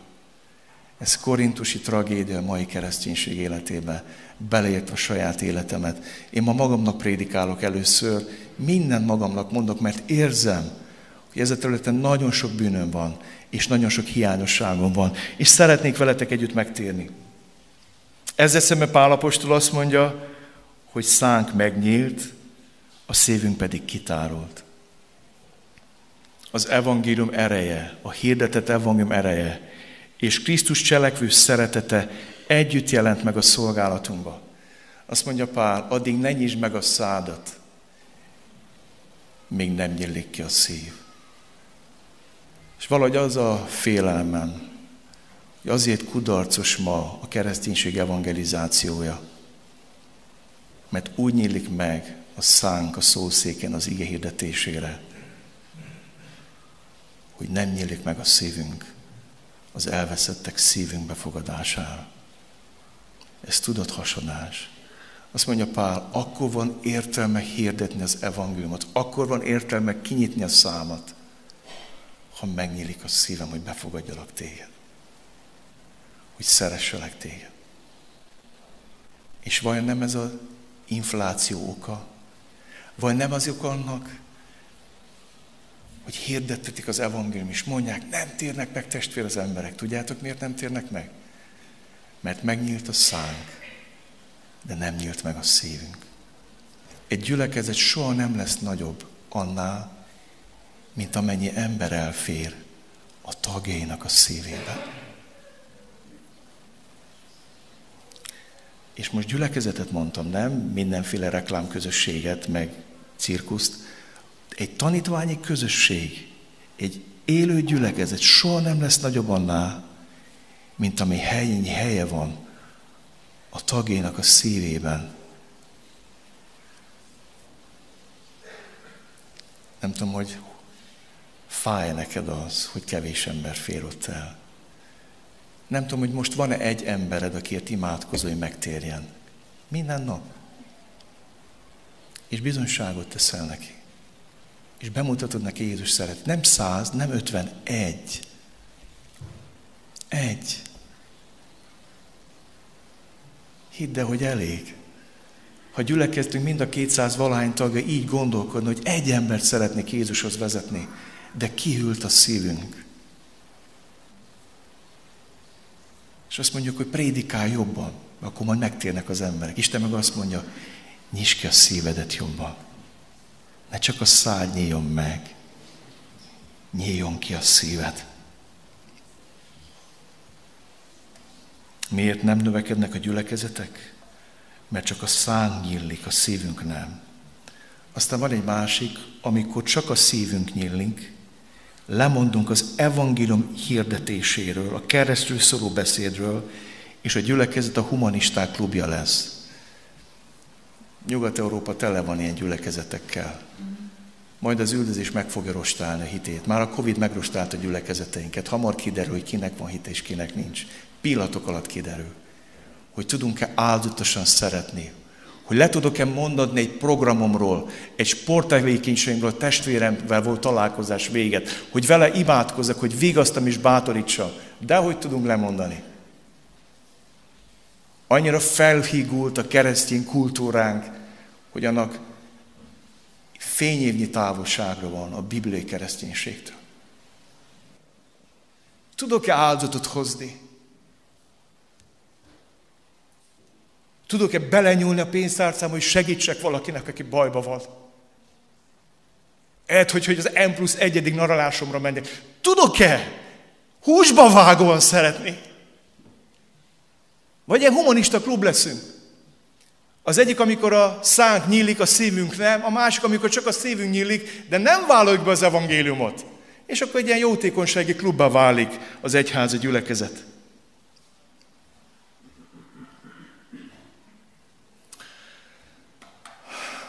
Ez korintusi tragédia a mai kereszténység életében. Beleértve a saját életemet. Én ma magamnak prédikálok először, mindent magamnak mondok, mert érzem, hogy ez a területen nagyon sok bűnöm van, és nagyon sok hiányosságom van, és szeretnék veletek együtt megtérni. Ezzel szemben Pál apostol azt mondja, hogy szánk megnyílt, a szívünk pedig kitárolt. Az evangélium ereje, a hirdetett evangélium ereje, és Krisztus cselekvő szeretete együtt jelent meg a szolgálatunkba. Azt mondja Pál, addig ne nyisd meg a szádat, még nem nyílik ki a szív. És valahogy az a félelmem, hogy azért kudarcos ma a kereszténység evangelizációja, mert úgy nyílik meg a szánk a szószéken az ige hirdetésére, hogy nem nyílik meg a szívünk az elveszettek szívünk befogadására. Ez tudathasadás. Azt mondja Pál, akkor van értelme hirdetni az evangéliumot, akkor van értelme kinyitni a számat, ha megnyílik a szívem, hogy befogadjalak téged. Hogy szeresselek téged. És vajon nem ez az infláció oka? Vajon nem az oka annak, hogy hirdettetik az evangélium is, mondják, nem térnek meg testvér az emberek. Tudjátok, miért nem térnek meg? Mert megnyílt a szánk, de nem nyílt meg a szívünk. Egy gyülekezet soha nem lesz nagyobb annál, mint amennyi ember elfér a tagjainak a szívébe. És most gyülekezetet mondtam, nem? Mindenféle reklámközösséget, meg cirkuszt. Egy tanítványi közösség, egy élő gyülekezet soha nem lesz nagyobb annál, mint ami helye van a tagjainak a szívében. Nem tudom, hogy fáj neked az, hogy kevés ember fér ott el. Nem tudom, hogy most van-e egy embered, akiért imádkozol, hogy megtérjen. Minden nap. És bizonyságot teszel neki. És bemutatod neki Jézus szeretet. Nem 100, nem 50, egy. Egy. Hidd el, hogy elég. ha gyülekeztünk mind a 200 valahány tagja így gondolkodni, hogy egy embert szeretnék Jézushoz vezetni, de kihűlt a szívünk. És azt mondjuk, hogy prédikálj jobban, akkor majd megtérnek az emberek. Isten meg azt mondja, nyisd ki a szívedet jobban. Ne csak a szád nyíljon meg, nyíljon ki a szíved. Miért nem növekednek a gyülekezetek? Mert csak a szánk nyílik, a szívünk nem. Aztán van egy másik, amikor csak a szívünk nyílik, lemondunk az evangélium hirdetéséről, a keresztül szóló beszédről, és a gyülekezet a humanisták klubja lesz. Nyugat-Európa tele van ilyen gyülekezetekkel. Majd az üldözés meg fogja rostálni a hitét. Már a Covid megrostált a gyülekezeteinket. Hamar kiderül, hogy kinek van hit és kinek nincs. Pillanatok alatt kiderül, hogy tudunk-e áldatosan szeretni, hogy le tudok-e mondani egy programomról, egy sporttevékenységről, testvéremvel volt találkozás véget, hogy vele imádkozzak, hogy vigasztam és bátorítsa, de hogy tudunk lemondani. Annyira felhígult a keresztény kultúránk, hogy annak fényévnyi távolságra van a bibliai kereszténységtől. Tudok-e áldozatot hozni? Tudok-e belenyúlni a pénztárcámba, hogy segítsek valakinek, aki bajba van? Lehet, hogy az N+1-ig nyaralásomra menjek. Tudok-e húsba vágóan szeretni? Vagy ilyen humanista klub leszünk? Az egyik, amikor a szánk nyílik, a szívünk nem, a másik, amikor csak a szívünk nyílik, de nem vállaljuk be az evangéliumot. És akkor egy ilyen jótékonysági klubbá válik az egyházi gyülekezet.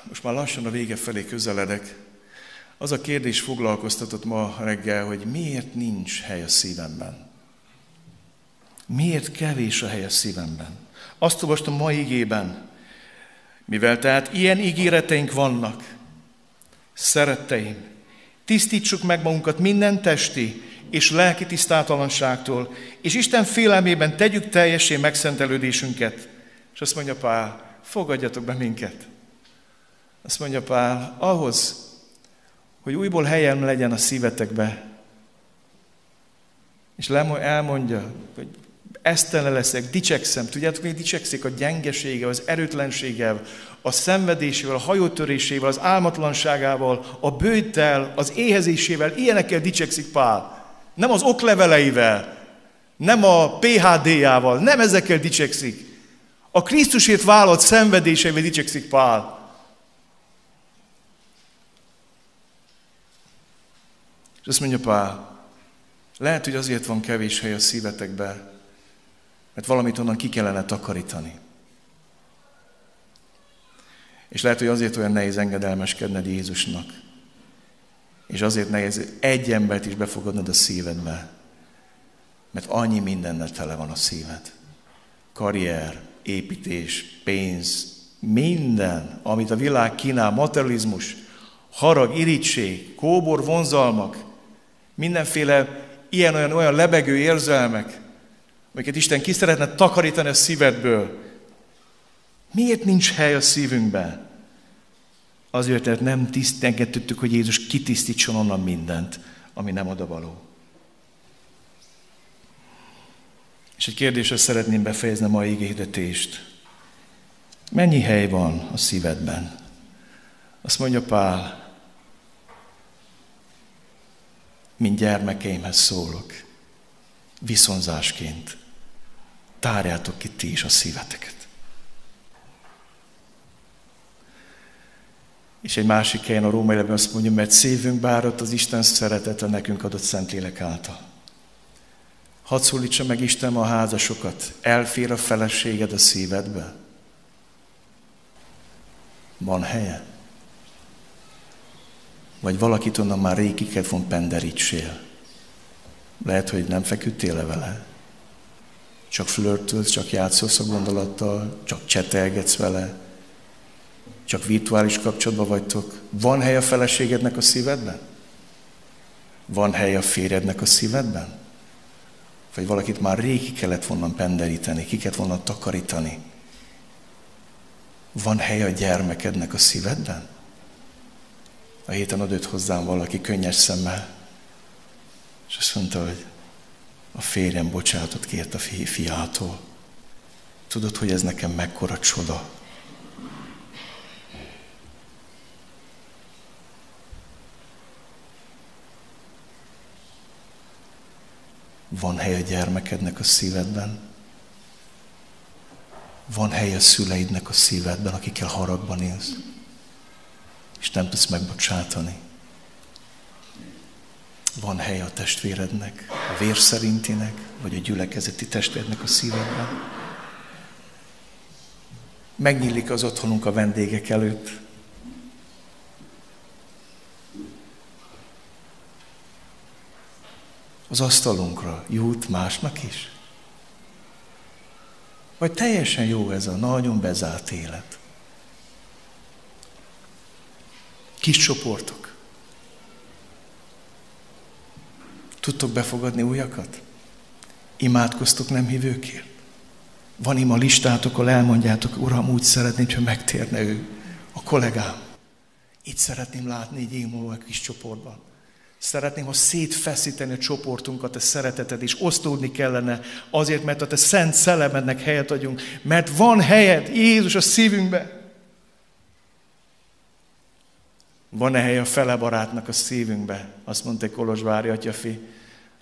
Most már lassan a vége felé közeledek. Az a kérdés foglalkoztatott ma reggel, hogy miért nincs hely a szívemben? Miért kevés a hely a szívemben? Azt olvastam ma igében, mivel tehát ilyen ígéreteink vannak. Szeretteim, tisztítsuk meg magunkat minden testi és lelki tisztátalanságtól, és Isten félelmében tegyük teljesé megszentelődésünket. És azt mondja Pál, fogadjatok be minket. Azt mondja Pál, ahhoz, hogy újból helyem legyen a szívetekbe, és elmondja, hogy esztelen leszek, dicsekszem. Tudjátok, hogy dicsekszik a gyengesége, az erőtlenséggel, a szenvedésével, a hajótörésével, az álmatlanságával, a bőttel, az éhezésével, ilyenekkel dicsekszik Pál. Nem az okleveleivel, nem a PhD-jával, nem ezekkel dicsekszik. A Krisztusért vállalt szenvedéseivel dicsekszik Pál. És azt mondja Pál, lehet, hogy azért van kevés hely a szívetekben, mert valamit onnan ki kellene takarítani. És lehet, hogy azért olyan nehéz engedelmeskedned Jézusnak. És azért nehéz egy embert is befogadnod a szívedbe, mert annyi mindennel tele van a szíved. Karrier, építés, pénz, minden, amit a világ kínál, materializmus, harag, irigység, kóbor, vonzalmak, mindenféle ilyen-olyan lebegő érzelmek, amiket Isten ki szeretne takarítani a szívedből. Miért nincs hely a szívünkben? Azért, mert nem tisztelgettük, hogy Jézus kitisztítson onnan mindent, ami nem odavaló. És egy kérdésre szeretném befejezni a mai igéhirdetést. Mennyi hely van a szívedben? Azt mondja Pál, mint gyermekeimhez szólok, viszonzásként tárjátok ki ti is a szíveteket. És egy másik helyen a római levélben azt mondja, mert szívünk báradt az Isten szeretete nekünk adott Szentlélek által. Hadd szólítsa meg Isten a házasokat, elfér a feleséged a szívedbe. Van helye? Vagy valakit onnan már rég ki kellett volna penderítsél. Lehet, hogy nem feküdtél le vele. Csak flörtölsz, csak játszolsz a gondolattal, csak csetelgetsz vele, csak virtuális kapcsolatban vagytok. Van hely a feleségednek a szívedben? Van hely a férjednek a szívedben? Vagy valakit már rég ki kellett volna penderíteni, ki kellett volna takarítani. Van hely a gyermekednek a szívedben? A héten adott hozzám valaki könnyes szemmel, és azt mondta, hogy a férjem bocsánatot kért a fiától. Tudod, hogy ez nekem mekkora csoda? Van hely a gyermekednek a szívedben? Van hely a szüleidnek a szívedben, akikkel haragban élsz, és nem tudsz megbocsátani. Van hely a testvérednek, a vérszerintinek, vagy a gyülekezeti testvérednek a szívedben. Megnyílik az otthonunk a vendégek előtt. Az asztalunkra jut másnak is? Vagy teljesen jó ez a nagyon bezárt élet? Kis csoportok. Tudtok befogadni újakat? Imádkoztok nem hívőkért? Van ima listátok, ahol elmondjátok, Uram, úgy szeretném, ha megtérne ő, a kollégám. Itt szeretném látni egy émoló kis csoportban. Szeretném, ha szétfeszíteni a csoportunkat, a szereteted, és osztódni kellene azért, mert a te szent szellemednek helyet adjunk, mert van helyed, Jézus, a szívünkben. Van-e hely a fele barátnak a szívünkben? Azt mondta egy kolozsvári atyafi.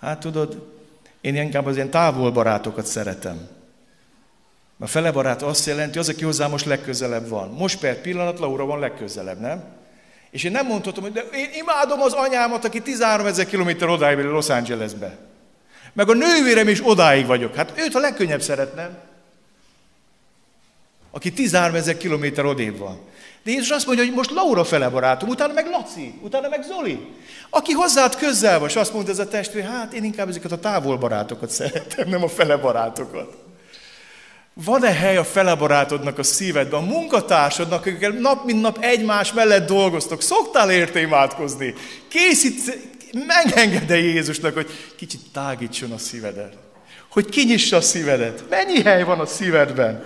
Hát tudod, én inkább az ilyen távol barátokat szeretem. A fele barát azt jelenti, az, aki hozzá most legközelebb van. Most per pillanat Laura van legközelebb, nem? És én nem mondhatom, hogy de én imádom az anyámat, aki 13 000 kilométer odáig él Los Angelesbe. Meg a nővérem is odáig vagyok. Hát őt a legkönnyebb szeretnem. Aki 13 000 kilométer odébb van. De Jézus azt mondja, hogy most Laura fele barátom, utána meg Laci, utána meg Zoli. Aki hozzád közel vagy, és azt mondja ez a testvér, hát én inkább ezeket a távol barátokat szeretem, nem a fele barátokat. Van-e hely a fele barátodnak a szívedben, a munkatársadnak, akikkel nap mint nap egymás mellett dolgoztok, szoktál érte imádkozni? Megenged-e Jézusnak, hogy kicsit tágítson a szívedet? Hogy kinyissa a szívedet? Mennyi hely van a szívedben?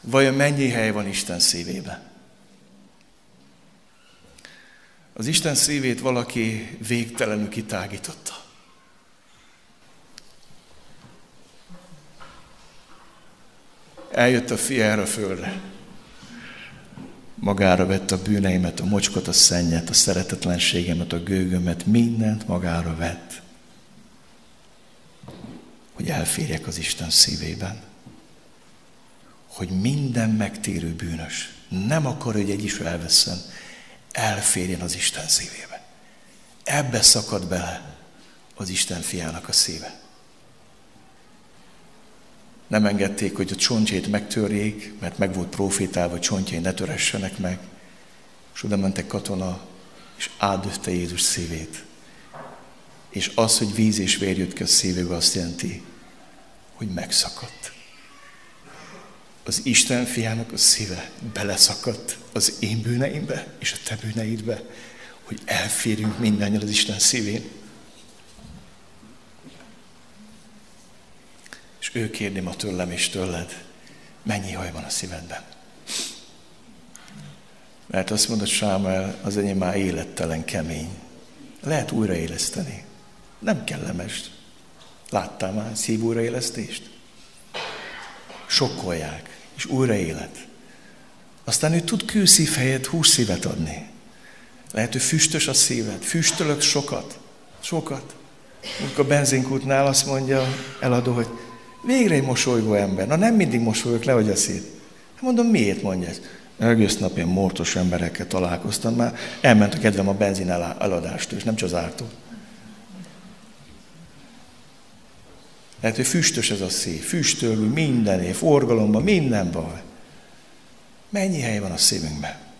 Vajon mennyi hely van Isten szívében? Az Isten szívét valaki végtelenül kitágította. Eljött a fia erre a földre. Magára vette a bűneimet, a mocskot, a szennyet, a szeretetlenségemet, a gőgömet, mindent magára vett, hogy elférjek az Isten szívében. Hogy minden megtérő bűnös nem akar, hogy egy is elveszen, elférjen az Isten szívébe. Ebbe szakad bele az Isten fiának a szíve. Nem engedték, hogy a csontjait megtörjék, mert meg volt profétálva, hogy csontjai ne töressenek meg. És oda ment egy katona, és átdöfte Jézus szívét. És az, hogy víz és vér jött ki a szívébe, azt jelenti, hogy megszakadt. Az Isten fiának a szíve beleszakadt az én bűneimbe és a te bűneidbe, hogy elférjünk mindennel az Isten szívén. És ő kérni ma tőlem és tőled, mennyi haj van a szívedben. Mert azt mondod, Sámuel, az enyém már élettelen kemény. Lehet újraéleszteni. Nem kellemes. Láttál már szív újraélesztést? Sokkolják. És újraélet. Aztán ő tud kőszív helyett hússzívet adni. Lehet, hogy füstös a szíved. Füstölök sokat. Sokat. Amikor a benzinkútnál azt mondja eladó, hogy végre egy mosolygó ember. Na nem mindig mosolyog, lehogy a szét. Mondom, miért mondja ezt? Egész nap én mortos emberekkel találkoztam már. Elment a kedvem a benzin eladástól, és nem csak az ártól. Lehet, hogy füstös ez a szív. Füstölünk minden év, forgalomban, minden baj. Mennyi hely van a szívünkben?